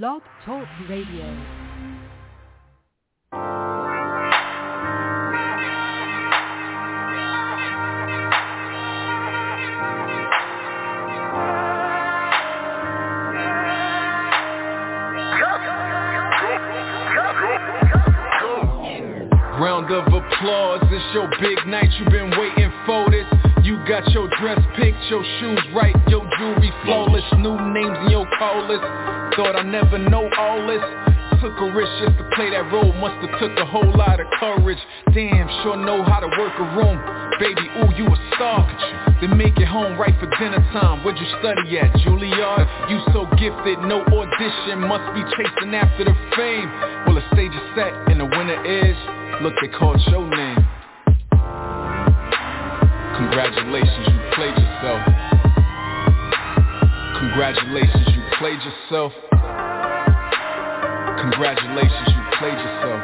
Love Talk Radio. Round of applause, it's your big night, you've been waiting for this. You got your dress picked, your shoes right, your jewelry flawless, new names in your call list. Thought I'd never know all this. Took a risk just to play that role, must have took a whole lot of courage. Damn, sure know how to work a room. Baby, ooh, you a star. Then make it home right for dinner time. Where'd you study at, Juilliard? You so gifted, no audition, must be chasing after the fame. Well, the stage is set and the winner is, look, they called your name. Congratulations, you played yourself. Congratulations, you played yourself. Congratulations, you played yourself.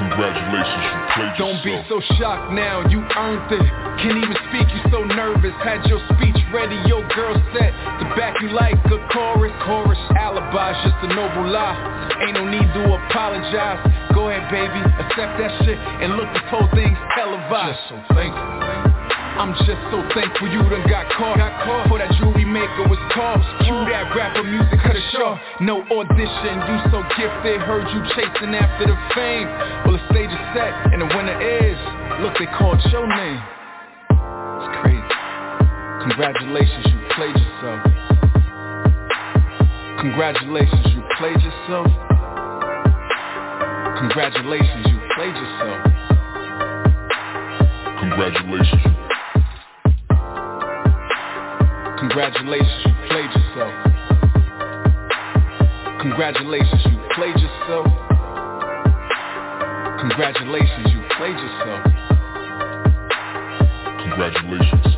Congratulations, you played yourself. Don't be so shocked now, you earned it. Can't even speak, you so nervous. Had your speech ready, your girl set to back you like a chorus. Chorus, alibi, just a noble lie. Ain't no need to apologize. Go ahead, baby, accept that shit and look, this whole thing's televised. Just so thankful. I'm just so thankful you done got caught. For that jewelry maker was called. Cue that rapper music, cut it short. No audition, you so gifted. Heard you chasing after the fame. Well, the stage is set and the winner is, look, they called your name. It's crazy. Congratulations, you played yourself. Congratulations, you played yourself. Congratulations, you played yourself. Congratulations. Congratulations, you played yourself. Congratulations, you played yourself. Congratulations, you played yourself. Congratulations.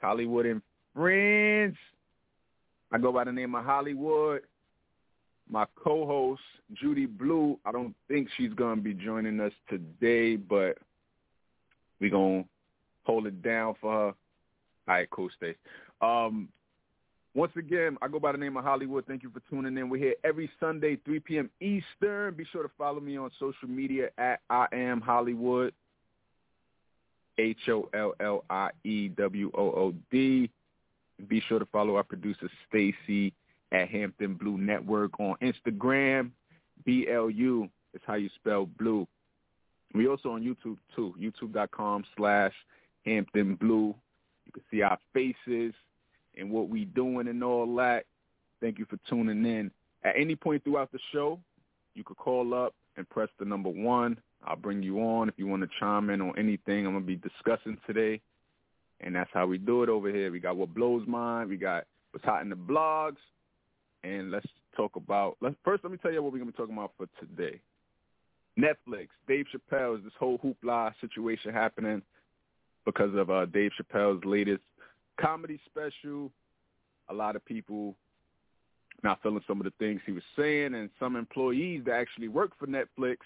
Hollywood and Friends. I go by the name of Hollywood. My co-host, Judy Blu, I don't think she's going to be joining us today, but we're going to hold it down for her. All right, cool, Stace. Once again, I go by the name of Hollywood. Thank you for tuning in. We're here every Sunday, 3 p.m. Eastern. Be sure to follow me on social media at IamHolliewood. HOLLIEWOOD. Be sure to follow our producer Stacy at Hampton Blue Network on Instagram. BLU is how you spell blue. We also on YouTube too. YouTube.com/Hampton Blue. You can see our faces and what we doing and all that. Thank you for tuning in. At any point throughout the show, you could call up and press the number 1. I'll bring you on if you want to chime in on anything I'm going to be discussing today. And that's how we do it over here. We got What Blows Mine. We got What's Hot in the Blogs. And let's talk about – first, let me tell you what we're going to be talking about for today. Netflix, Dave Chappelle, is this whole hoopla situation happening because of Dave Chappelle's latest comedy special. A lot of people not feeling some of the things he was saying, and some employees that actually work for Netflix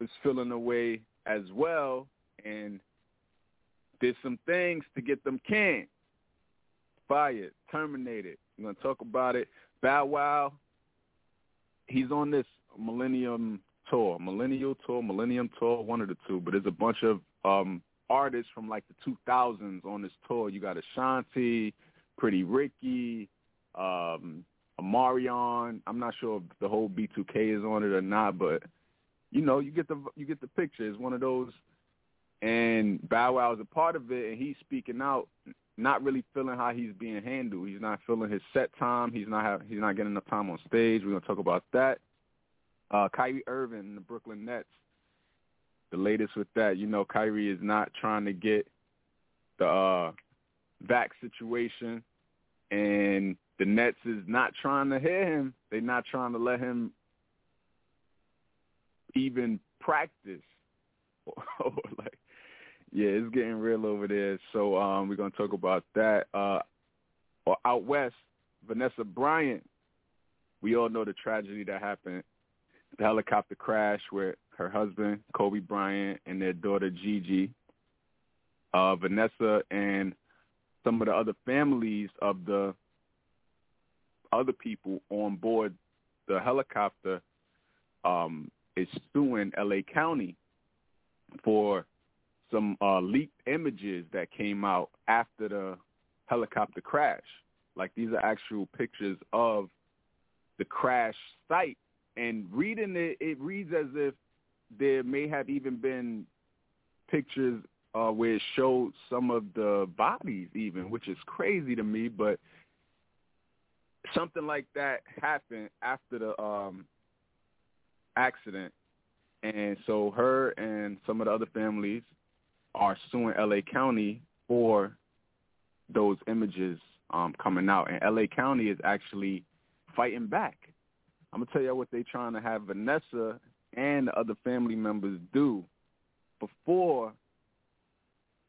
was feeling away as well and did some things to get them canned, fired, terminated. We're going to talk about it. Bow Wow, he's on this Millennium Tour, one of the two, but there's a bunch of artists from like the 2000s on this tour. You got Ashanti, Pretty Ricky, Omarion. I'm not sure if the whole B2K is on it or not, but you know, you get the picture. It's one of those. And Bow Wow is a part of it, and he's speaking out, not really feeling how he's being handled. He's not feeling his set time. He's not getting enough time on stage. We're gonna talk about that. Kyrie Irving and the Brooklyn Nets. The latest with that, you know, Kyrie is not trying to get the vax situation, and the Nets is not trying to hear him. They're not trying to let him even practice. Like, yeah, it's getting real over there. So we're going to talk about that. Or out west, Vanessa Bryant. We all know the tragedy that happened, the helicopter crash where her husband, Kobe Bryant, and their daughter, Gigi. Vanessa and some of the other families of the other people on board the helicopter is suing L.A. County for some leaked images that came out after the helicopter crash. Like, these are actual pictures of the crash site. And reading it, it reads as if there may have even been pictures where it showed some of the bodies even, which is crazy to me. But something like that happened after the accident. And so her and some of the other families are suing L.A. County for those images coming out. And L.A. County is actually fighting back. I'm going to tell you what they're trying to have Vanessa and the other family members do before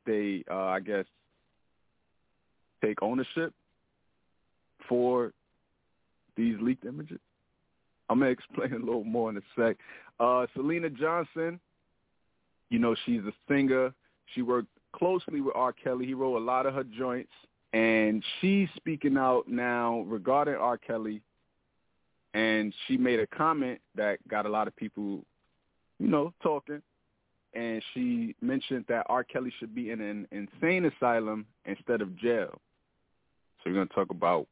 they, I guess, take ownership for these leaked images. I'm going to explain a little more in a sec. Syleena Johnson, you know, she's a singer. She worked closely with R. Kelly. He wrote a lot of her joints. And she's speaking out now regarding R. Kelly. And she made a comment that got a lot of people, you know, talking. And she mentioned that R. Kelly should be in an insane asylum instead of jail. So we're going to talk about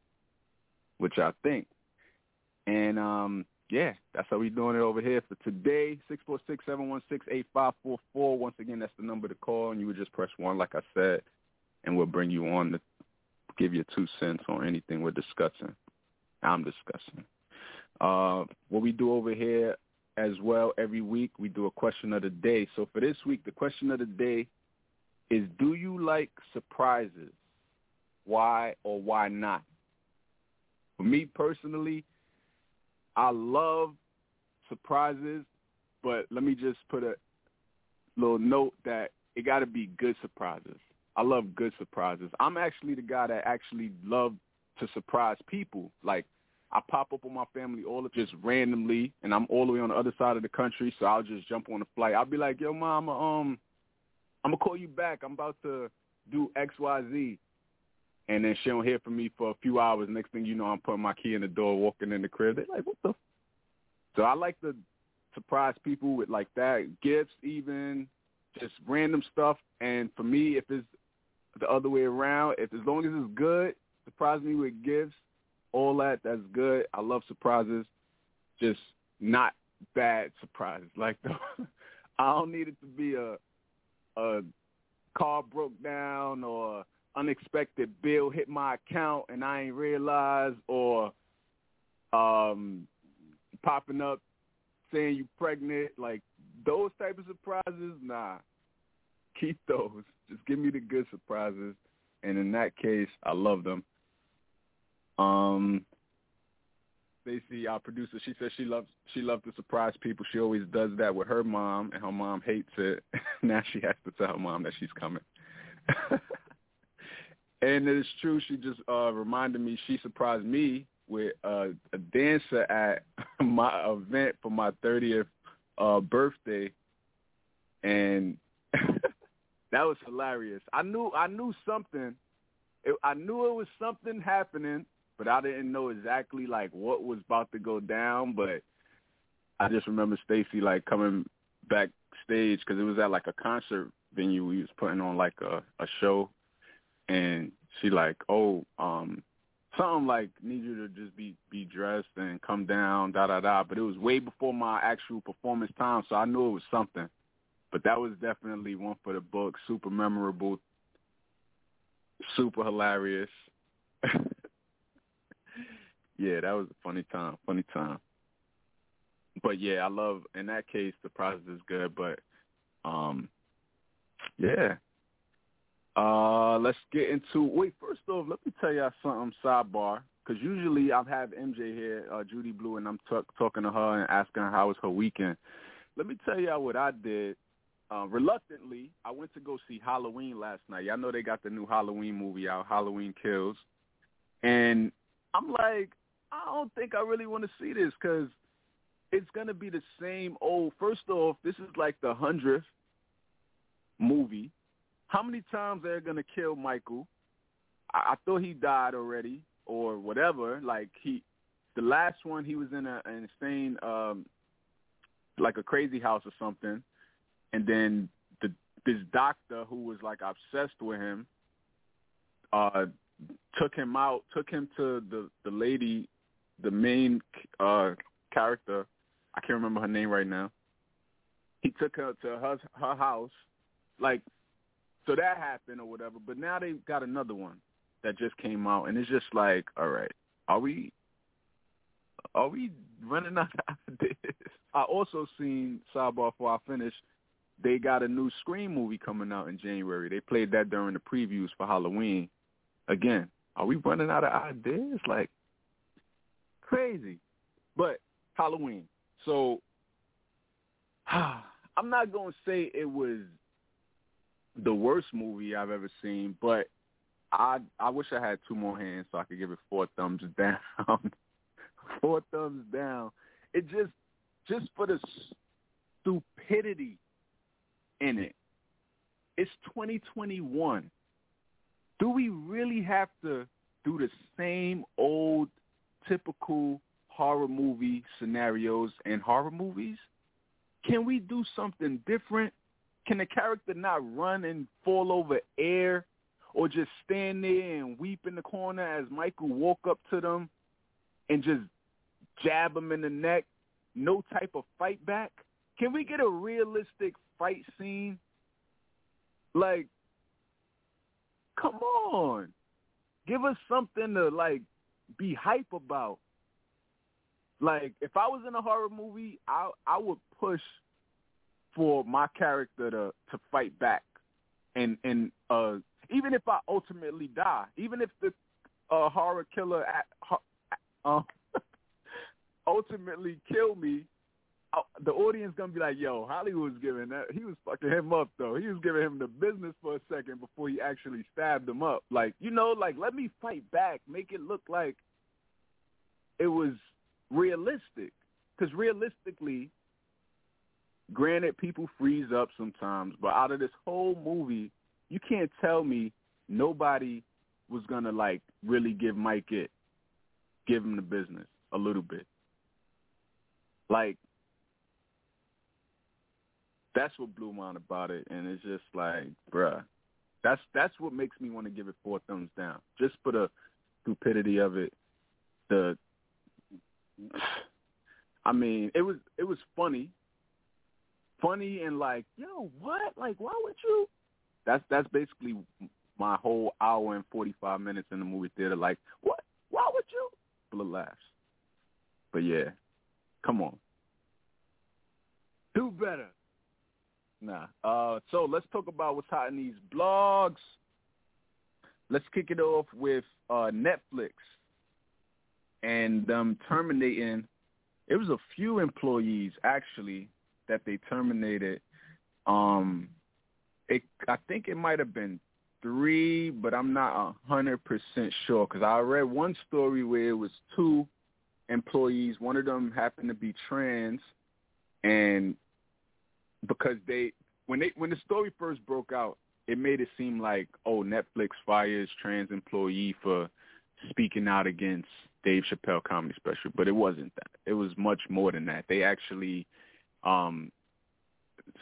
what y'all think. And, yeah, that's how we're doing it over here for today. 646-716-8544. Once again, that's the number to call, and you would just press 1, like I said, and we'll bring you on to give your 2 cents on anything we're discussing. I'm discussing. What we do over here as well every week, we do a question of the day. So for this week, the question of the day is, do you like surprises? Why or why not? For me personally, I love surprises, but let me just put a little note that it got to be good surprises. I love good surprises. I'm actually the guy that actually loves to surprise people. Like, I pop up on my family just randomly, and I'm all the way on the other side of the country, so I'll just jump on a flight. I'll be like, yo, Mom, I'm going to call you back. I'm about to do X, Y, Z. And then she don't hear from me for a few hours. Next thing you know, I'm putting my key in the door, walking in the crib. They're like, what the? So I like to surprise people with like that, gifts even, just random stuff. And for me, if it's the other way around, if as long as it's good, surprise me with gifts, all that, that's good. I love surprises, just not bad surprises. Like, I don't need it to be a car broke down or unexpected bill hit my account and I ain't realize, or popping up saying you pregnant. Like, those type of surprises, nah, keep those. Just give me the good surprises, and in that case, I love them. Stacey, our producer, she says she loves to surprise people. She always does that with her mom, and her mom hates it. Now she has to tell her mom that she's coming. And it's true. She just reminded me she surprised me with a dancer at my event for my 30th birthday, and that was hilarious. I knew it was something happening, but I didn't know exactly like what was about to go down. But I just remember Stacey like coming backstage because it was at like a concert venue. We was putting on like a show. And she like, oh, something like need you to just be dressed and come down, da da da. But it was way before my actual performance time, so I knew it was something. But that was definitely one for the books, super memorable, super hilarious. Yeah, that was a funny time. But yeah, I love, in that case, the process is good, but yeah. Let's get into, first off, let me tell y'all something, sidebar, because usually I've had MJ here, Judy Blu, and I'm talking to her and asking her how was her weekend. Let me tell y'all what I did. Reluctantly, I went to go see Halloween last night. Y'all know they got the new Halloween movie out, Halloween Kills. And I'm like, I don't think I really want to see this because it's going to be the same old. First off, this is like the 100th movie. How many times are they going to kill Michael? I thought he died already or whatever. Like the last one, he was in an insane, like a crazy house or something. And then this doctor who was like obsessed with him, took him to the lady, the main character. I can't remember her name right now. He took her to her house. Like, so that happened or whatever. But now they've got another one that just came out. And it's just like, all right, are we running out of this? I also seen, sidebar before I finish, they got a new Scream movie coming out in January. They played that during the previews for Halloween. Again, are we running out of ideas? Like, crazy. But Halloween. So I'm not going to say it was the worst movie I've ever seen, but I wish I had two more hands so I could give it 4 thumbs down. 4 thumbs down. It just for the stupidity in it. It's 2021. Do we really have to do the same old typical horror movie scenarios in horror movies? Can we do something different? Can a character not run and fall over air or just stand there and weep in the corner as Michael walk up to them and just jab them in the neck? No type of fight back? Can we get a realistic fight scene? Like, come on. Give us something to, like, be hype about. Like, if I was in a horror movie, I would push for my character to fight back. And even if I ultimately die, even if the horror killer ultimately kill me, the audience going to be like, yo, Hollywood's giving that. He was fucking him up, though. He was giving him the business for a second before he actually stabbed him up. Like, you know, like, let me fight back. Make it look like it was realistic. Because realistically, granted, people freeze up sometimes, but out of this whole movie, you can't tell me nobody was going to, like, really give Mike it. Give him the business a little bit. Like, that's what blew mine about it, and it's just like, bruh, that's what makes me want to give it 4 thumbs down, just for the stupidity of it. I mean, it was funny, and like, yo, what? Like, why would you? That's basically my whole hour and 45 minutes in the movie theater. Like, what? Why would you? Full of laughs. But yeah, come on, do better. Nah. So let's talk about what's hot in these blogs. Let's kick it off with Netflix and them terminating. It was a few employees actually that they terminated. I think it might have been 3, but I'm not 100% sure because I read one story where it was 2 employees. One of them happened to be trans, and because when the story first broke out, it made it seem like, oh, Netflix fires trans employee for speaking out against Dave Chappelle comedy special, but it wasn't that. It was much more than that. They actually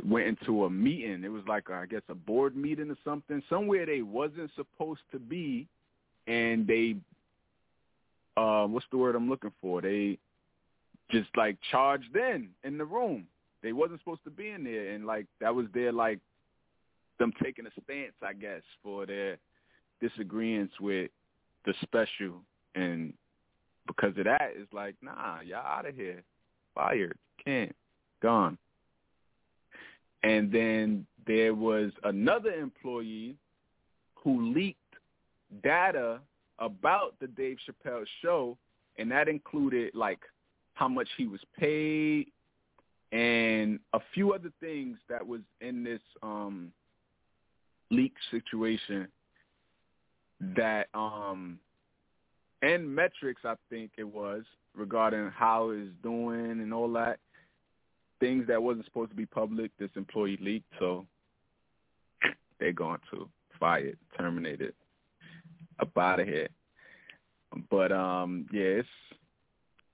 went into a meeting. It was like, I guess, a board meeting or something, somewhere they wasn't supposed to be, and they what's the word I'm looking for? They just like charged in the room. They wasn't supposed to be in there, and like that was their like them taking a stance, I guess, for their disagreements with the special. And because of that, it's like, nah, y'all out of here, fired, can't, gone. And then there was another employee who leaked data about the Dave Chappelle show, and that included like how much he was paid and a few other things that was in this leak situation that and metrics, I think it was, regarding how it's doing and all that, things that wasn't supposed to be public. This employee leaked, so they're going to fire it, terminate it, up out of here. But yeah,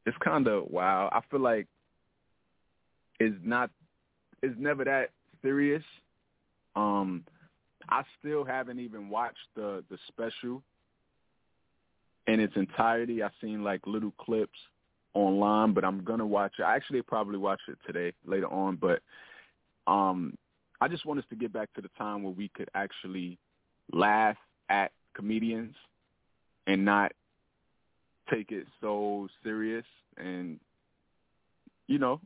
it's kind of wild. I feel like it's never that serious. I still haven't even watched the special in its entirety. I've seen like little clips online, but I'm gonna watch it. I actually probably watch it today, later on. But I just want us to get back to the time where we could actually laugh at comedians and not take it so serious. And you know,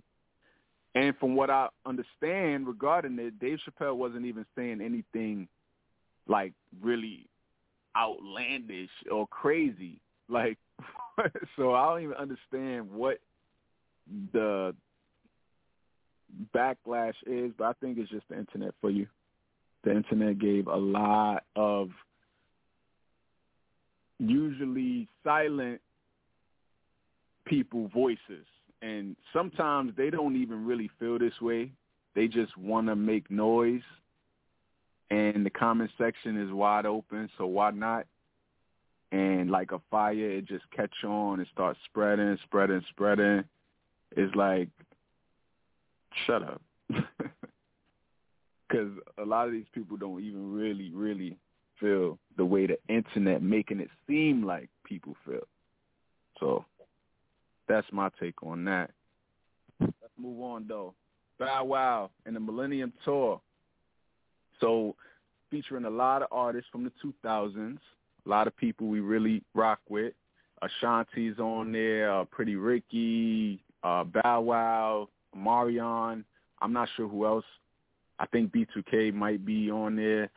and from what I understand regarding it, Dave Chappelle wasn't even saying anything like really outlandish or crazy, like so I don't even understand what the backlash is, but I think it's just the internet for you. The internet gave a lot of usually silent people voices, and sometimes they don't even really feel this way. They just want to make noise, and the comment section is wide open, so why not? And like a fire, it just catch on and starts spreading. It's like, shut up. Because a lot of these people don't even really feel the way the internet making it seem like people feel. So that's my take on that. Let's move on, though. Bow Wow and the Millennium Tour. So featuring a lot of artists from the 2000s, a lot of people we really rock with. Ashanti's on there, Pretty Ricky, Bow Wow, Omarion. I'm not sure who else. I think B2K might be on there.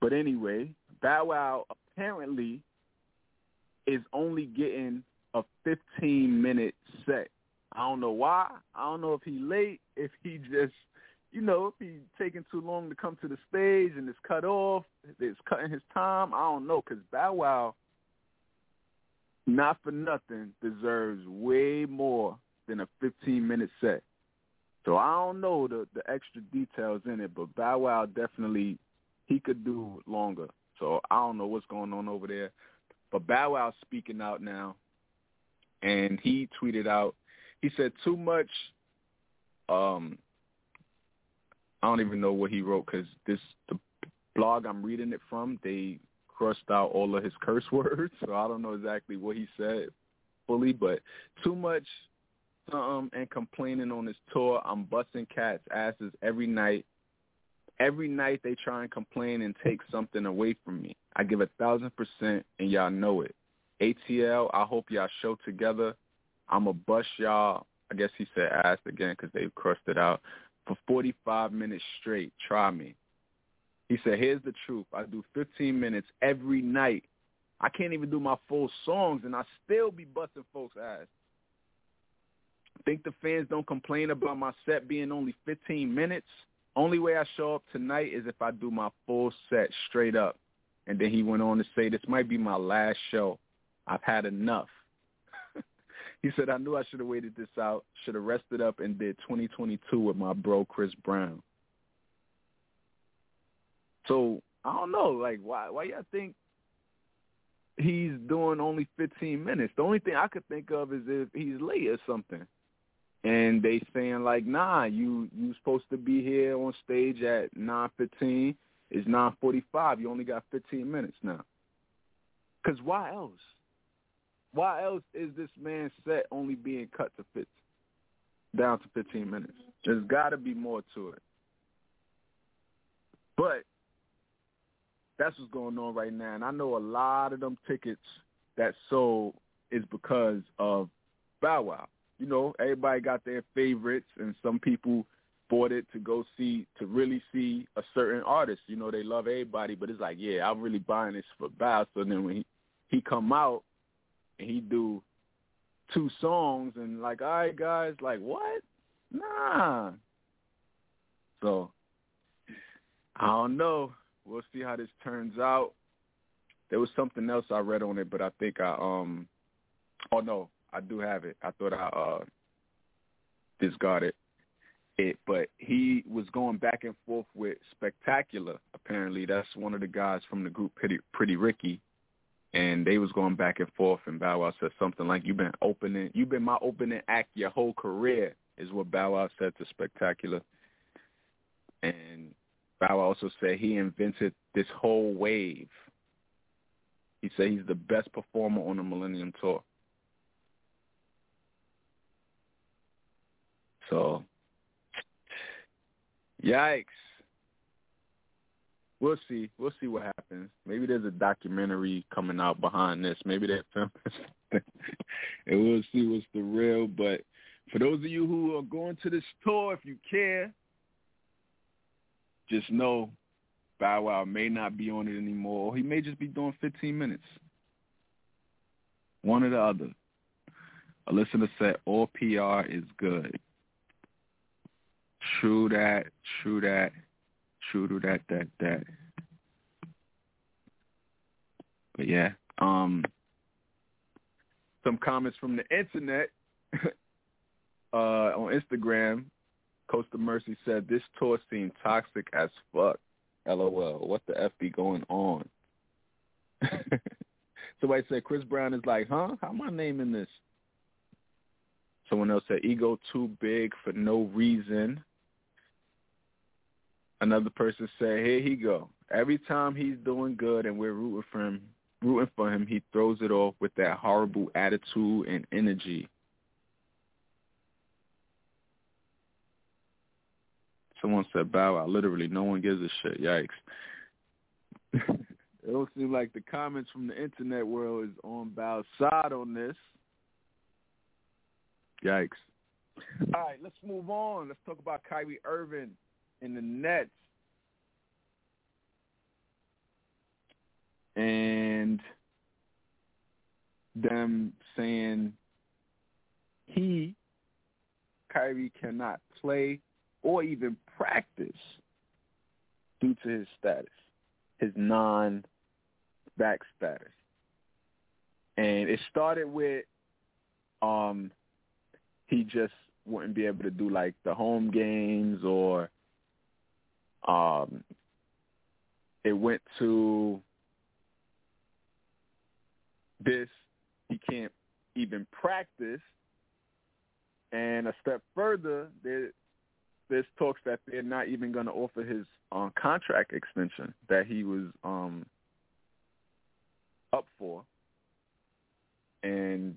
But anyway, Bow Wow apparently is only getting a 15-minute set. I don't know why. I don't know if he late, if he just, you know, if he's taking too long to come to the stage and it's cut off, it's cutting his time. I don't know, because Bow Wow, not for nothing, deserves way more than a 15-minute set. So I don't know the extra details in it, but Bow Wow definitely, he could do longer. So I don't know what's going on over there. But Bow Wow's speaking out now, and he tweeted out, he said, too much I don't even know what he wrote, because the blog I'm reading it from, they crossed out all of his curse words, so I don't know exactly what he said fully, but too much and complaining on his tour. I'm busting cats' asses every night. Every night they try and complain and take something away from me. I give 1,000%, and y'all know it. ATL, I hope y'all show together. I'm a bust y'all. I guess he said ass again because they crossed it out. For 45 minutes straight, try me. He said, here's the truth. I do 15 minutes every night. I can't even do my full songs, and I still be busting folks' ass. Think the fans don't complain about my set being only 15 minutes? Only way I show up tonight is if I do my full set straight up. And then he went on to say, this might be my last show. I've had enough. He said, I knew I should have waited this out, should have rested up and did 2022 with my bro, Chris Brown. So, I don't know, like, why y'all think he's doing only 15 minutes? The only thing I could think of is if he's late or something. And they saying, like, nah, you supposed to be here on stage at 9:15. It's 9:45. You only got 15 minutes now. Because why else? Why else is this man's set only being cut to down to 15 minutes? There's got to be more to it. But that's what's going on right now. And I know a lot of them tickets that sold is because of Bow Wow. You know, everybody got their favorites, and some people bought it to go see, to really see a certain artist. You know, they love everybody, but it's like, yeah, I'm really buying this for Bow. So then when he come out, and he do two songs, and like, all right, guys, like, what? Nah. So I don't know. We'll see how this turns out. There was something else I read on it, but I think I oh no, I do have it. I thought I discarded it, but he was going back and forth with Spectacular. Apparently, that's one of the guys from the group Pretty Ricky, and they was going back and forth. And Bow Wow said something like, you've been my opening act your whole career," is what Bow Wow said to Spectacular. And Bow Wow also said he invented this whole wave. He said he's the best performer on the Millennium Tour. So, yikes. We'll see. We'll see what happens. Maybe there's a documentary coming out behind this. Maybe they're filming and we'll see what's the real. But for those of you who are going to this tour, if you care, just know Bow Wow may not be on it anymore, or he may just be doing 15 minutes. One or the other. A listener said, all PR is good. True that, true that, true to that, that. But yeah, some comments from the internet on Instagram. Costa Mercy said, this tour seemed toxic as fuck. LOL. What the F be going on? Somebody said, Chris Brown is like, huh? How my name in this? Someone else said, ego too big for no reason. Another person said, here he go. Every time he's doing good and we're rooting for him, he throws it off with that horrible attitude and energy. Someone said, Bow Wow, literally, no one gives a shit. Yikes. It don't seem like the comments from the internet world is on Bow's side on this. Yikes. All right, let's move on. Let's talk about Kyrie Irving and the Nets. And them saying Kyrie cannot play or even practice due to his status, his non-vax status. And it started with he just wouldn't be able to do, like, the home games, or it went to this, he can't even practice. And a step further, there's talks that they're not even going to offer his contract extension that he was up for. And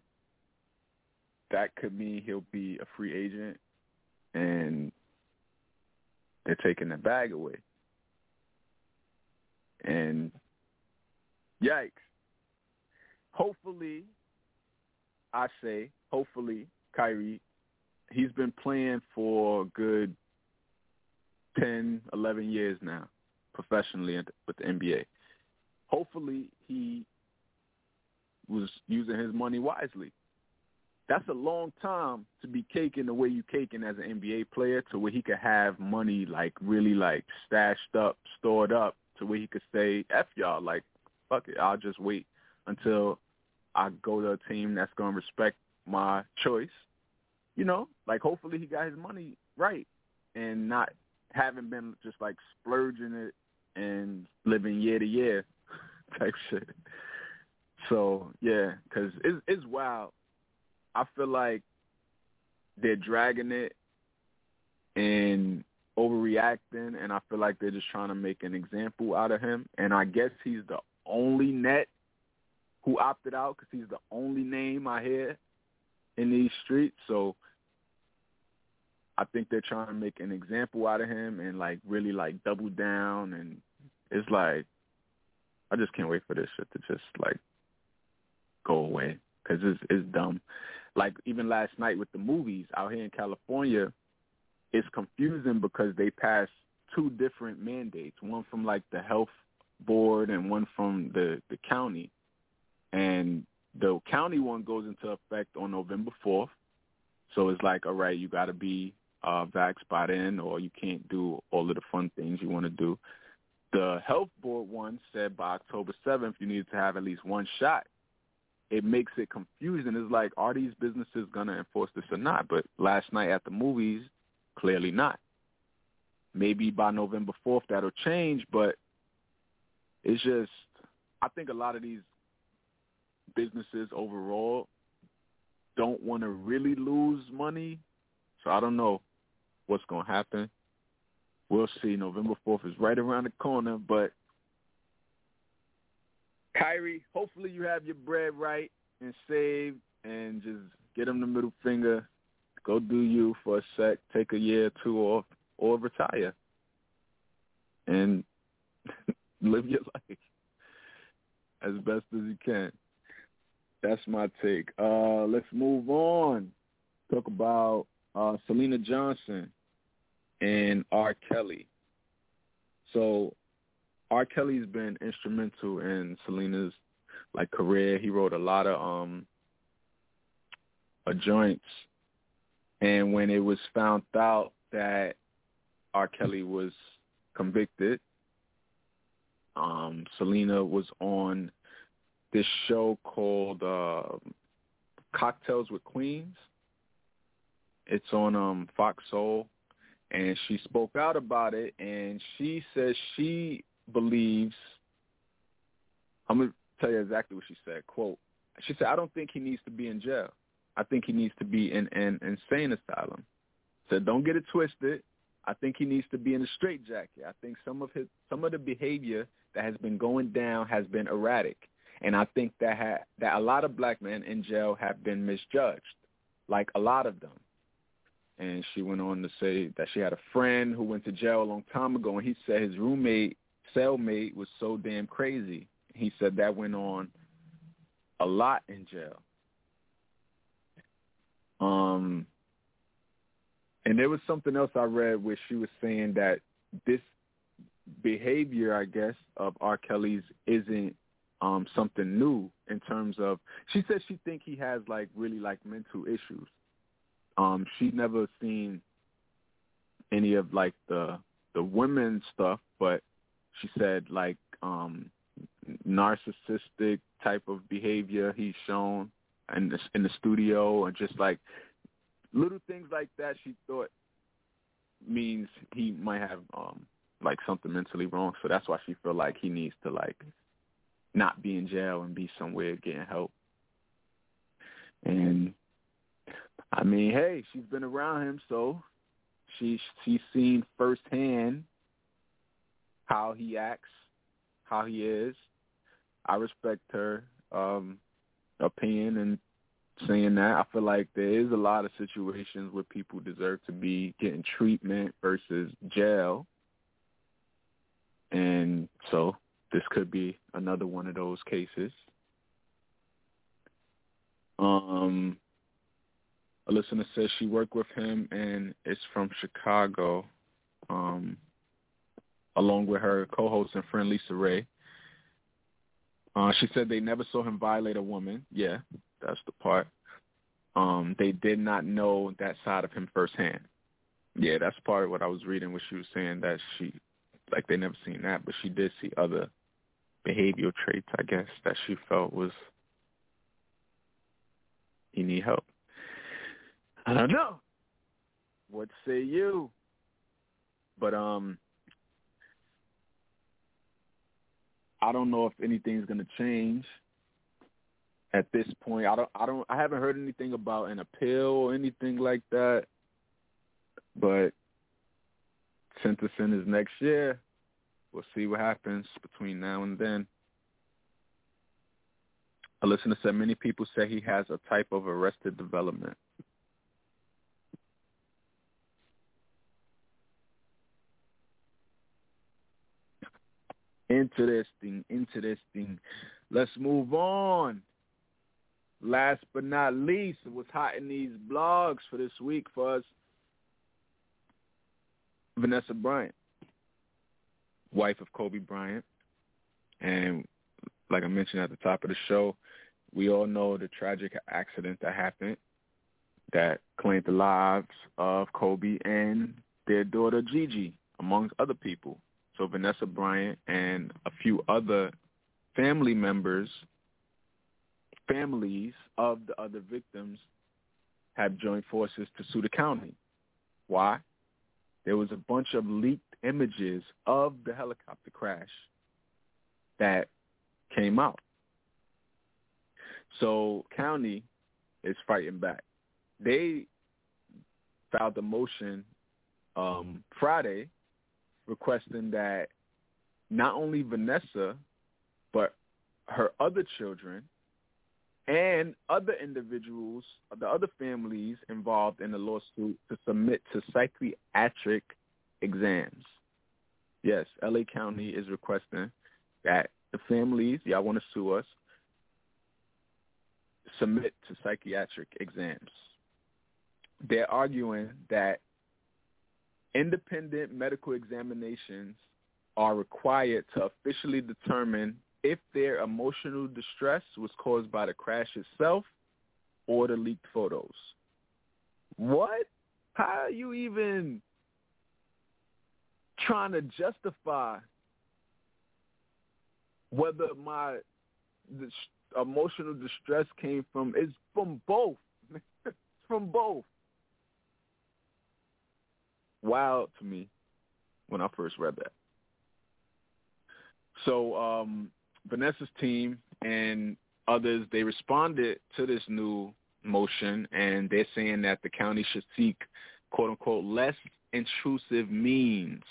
that could mean he'll be a free agent, and they're taking the bag away. And yikes. Hopefully, Kyrie, he's been playing for a good 10, 11 years now, professionally with the NBA. Hopefully, he was using his money wisely. That's a long time to be caking the way you caking as an NBA player, to where he could have money, like, really, like, stashed up, stored up, to where he could say, F y'all, like, fuck it, I'll just wait until I go to a team that's going to respect my choice. You know, like, hopefully he got his money right and not having been just, like, splurging it and living year to year type shit. So, yeah, because it's wild. I feel like they're dragging it and overreacting, and I feel like they're just trying to make an example out of him. And I guess he's the only Net who opted out because he's the only name I hear in these streets. So I think they're trying to make an example out of him and, like, really, like, double down. And it's like, I just can't wait for this shit to just, like, go away because it's dumb. Like, even last night with the movies out here in California, it's confusing because they passed two different mandates, one from, like, the health board and one from the county. And the county one goes into effect on November 4th. So it's like, all right, you got to be vaxxed by then, or you can't do all of the fun things you want to do. The health board one said by October 7th, you needed to have at least one shot. It makes it confusing. It's like, are these businesses going to enforce this or not? But last night at the movies, clearly not. Maybe by November 4th that'll change, but it's just, I think a lot of these businesses overall don't want to really lose money. So I don't know what's going to happen. We'll see. November 4th is right around the corner, but Kyrie, hopefully you have your bread right and saved and just get him the middle finger. Go do you for a sec, take a year or two off, or retire and live your life as best as you can. That's my take. Let's move on. Talk about Syleena Johnson and R. Kelly. So R. Kelly's been instrumental in Selena's, like, career. He wrote a lot of joints. And when it was found out that R. Kelly was convicted, Syleena was on this show called Cocktails with Queens. It's on Fox Soul, and she spoke out about it, and she says she believes, I'm going to tell you exactly what she said, quote, she said, "I don't think he needs to be in jail. I think he needs to be in an insane asylum." Said, "Don't get it twisted. I think he needs to be in a straitjacket. I think some of the behavior that has been going down has been erratic. And I think that that a lot of black men in jail have been misjudged, like a lot of them." And she went on to say that she had a friend who went to jail a long time ago, and he said his cellmate was so damn crazy. He said that went on a lot in jail. And there was something else I read where she was saying that this behavior, I guess, of R. Kelly's isn't something new in terms of, she said she think he has, like, really, like, mental issues. She never seen any of, like, the women stuff, but she said, like, narcissistic type of behavior he's shown in the studio, and just, like, little things like that she thought means he might have, like, something mentally wrong. So that's why she feel like he needs to, like, not be in jail and be somewhere getting help. And, I mean, hey, she's been around him, so she's seen firsthand how he acts, how he is. I respect her opinion and saying that. I feel like there is a lot of situations where people deserve to be getting treatment versus jail. And so this could be another one of those cases. A listener says she worked with him, and it's from Chicago, along with her co-host and friend Lisa Ray. She said they never saw him violate a woman. Yeah, that's the part. They did not know that side of him firsthand. Yeah, that's part of what I was reading when she was saying that she, like, they never seen that, but she did see other behavioral traits, I guess, that she felt was he need help. I don't know. What say you? But I don't know if anything's gonna change at this point. I haven't heard anything about an appeal or anything like that. But sentencing is next year. We'll see what happens between now and then. A listener said many people say he has a type of arrested development. Interesting. Let's move on. Last but not least, what's hot in these blogs for this week for us, Vanessa Bryant, wife of Kobe Bryant. And like I mentioned at the top of the show, we all know the tragic accident that happened that claimed the lives of Kobe and their daughter Gigi, amongst other people. So Vanessa Bryant and a few other family members, families of the other victims, have joined forces to sue the county. Why? There was a bunch of leaked images of the helicopter crash that came out. So county is fighting back. They filed a motion Friday requesting that not only Vanessa, but her other children and other individuals, the other families involved in the lawsuit, to submit to psychiatric exams. Yes, L.A. County is requesting that the families, y'all want to sue us, submit to psychiatric exams. They're arguing that independent medical examinations are required to officially determine if their emotional distress was caused by the crash itself or the leaked photos. What? How are you even trying to justify whether my emotional distress came from? It's from both. It's from both. Wild to me when I first read that. So Vanessa's team and others, they responded to this new motion, and they're saying that the county should seek, quote-unquote, less intrusive means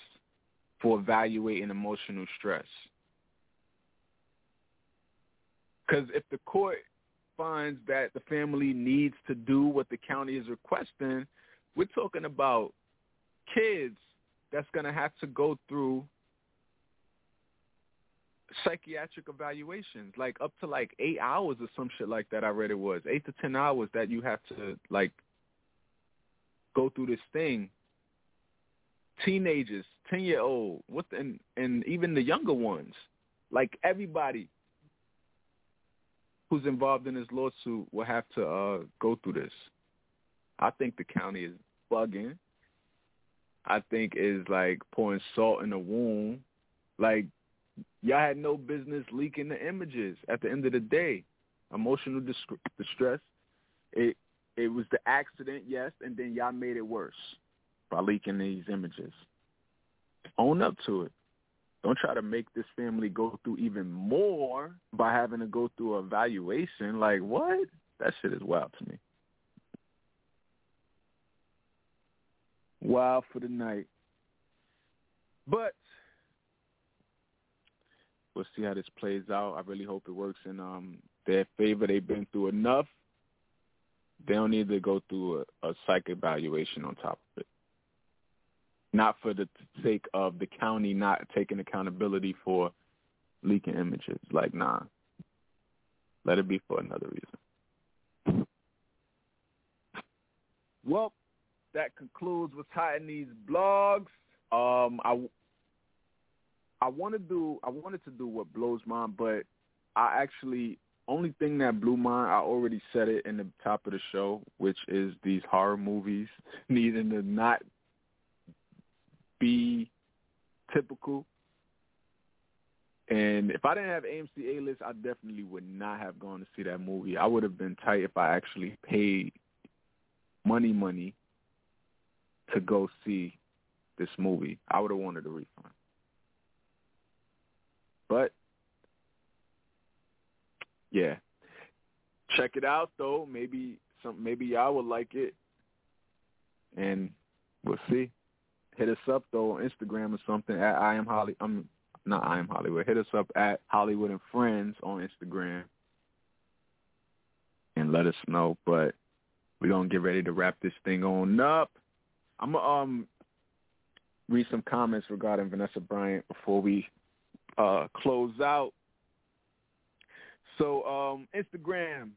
for evaluating emotional stress. Because if the court finds that the family needs to do what the county is requesting, we're talking about kids that's going to have to go through psychiatric evaluations, like up to like 8 hours or some shit like that. I read it was 8 to 10 hours that you have to like go through this thing. Teenagers, 10-year-old, and even the younger ones, like everybody who's involved in this lawsuit will have to go through this. I think the county is bugging. I think is like pouring salt in the wound. Like, y'all had no business leaking the images. At the end of the day, emotional distress, it was the accident, yes, and then y'all made it worse by leaking these images. Own up to it. Don't try to make this family go through even more by having to go through an evaluation. Like, what? That shit is wild to me. Wild for the night. But we'll see how this plays out. I really hope it works in their favor. They've been through enough. They don't need to go through a psych evaluation on top of it. Not for the sake of the county not taking accountability for leaking images. Like, nah. Let it be for another reason. Well, that concludes what's hot in these blogs. I wanted to do what blows mine, but I actually, only thing that blew mine, I already said it in the top of the show, which is these horror movies needing to not be typical. And if I didn't have AMC A-List, I definitely would not have gone to see that movie. I would have been tight if I actually paid money to go see this movie. I would have wanted a refund. But, yeah. Check it out, though. Maybe y'all would like it. And we'll see. Hit us up, though, on Instagram or something at I am Hollywood. Hit us up at Hollywood and Friends on Instagram. and let us know. But we're going to get ready to wrap this thing on up. I'm going to read some comments regarding Vanessa Bryant before we close out. So Instagram,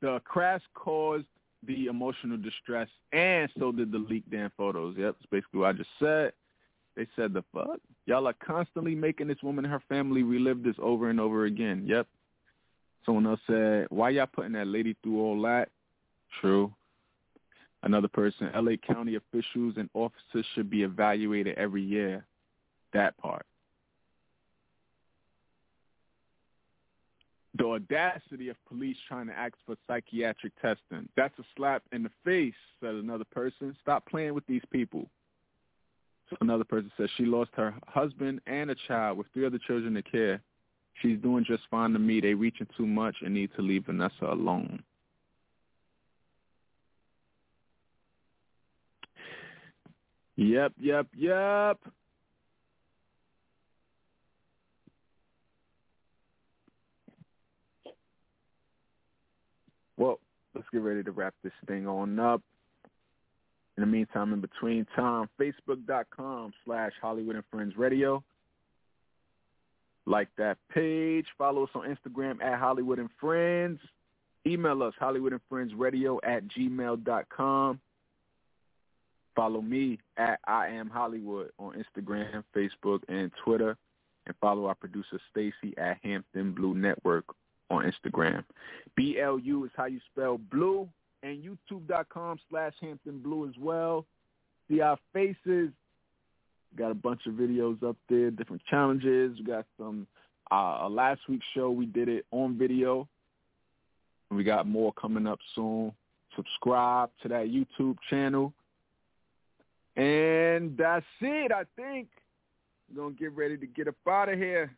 the crash caused the emotional distress, and so did the leaked damn photos. Yep, that's basically what I just said. They said, the fuck? Y'all are constantly making this woman and her family relive this over and over again. Yep. Someone else said, why y'all putting that lady through all that? True. Another person, L.A. County officials and officers should be evaluated every year. That part. The audacity of police trying to ask for psychiatric testing. That's a slap in the face, said another person. Stop playing with these people. So another person says she lost her husband and a child with 3 other children to care. She's doing just fine to me. They reaching too much and need to leave Vanessa alone. Yep. Well, let's get ready to wrap this thing on up. In the meantime, in between time, Facebook.com/Hollywood and Friends Radio. Like that page. Follow us on Instagram @Hollywood and Friends. Email us HollywoodandFriendsRadio@gmail.com. Follow me @IamHolliewood on Instagram, Facebook, and Twitter. And follow our producer Stacy @Hampton Blue Network. on Instagram. BLU is how you spell blue, and youtube.com/Hampton Blue as well. See our faces. We got a bunch of videos up there, different challenges. We got some, last week's show, we did it on video. And we got more coming up soon. Subscribe to that YouTube channel. And that's it, I think. We're going to get ready to get up out of here.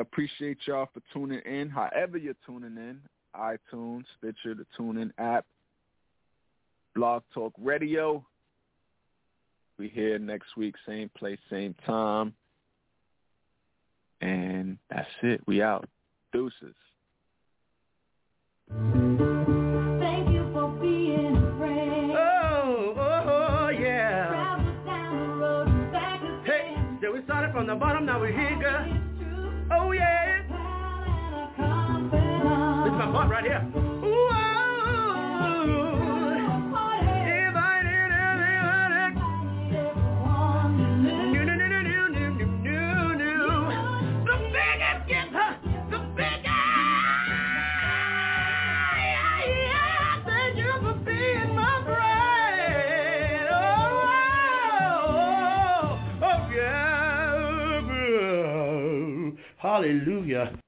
Appreciate y'all for tuning in, however you're tuning in. iTunes, Stitcher, the TuneIn app, Blog Talk Radio. We here next week, same place, same time. And that's it. We out. Deuces. Thank you for being a friend. Oh, yeah. Travel down the road and back again. Hey, so we started from the bottom, now we're here, girl. Oh, yeah. This is my part right here. Ooh, the biggest gift, huh? The biggest. Yeah, thank you for being my bride. Oh, yeah. Hallelujah.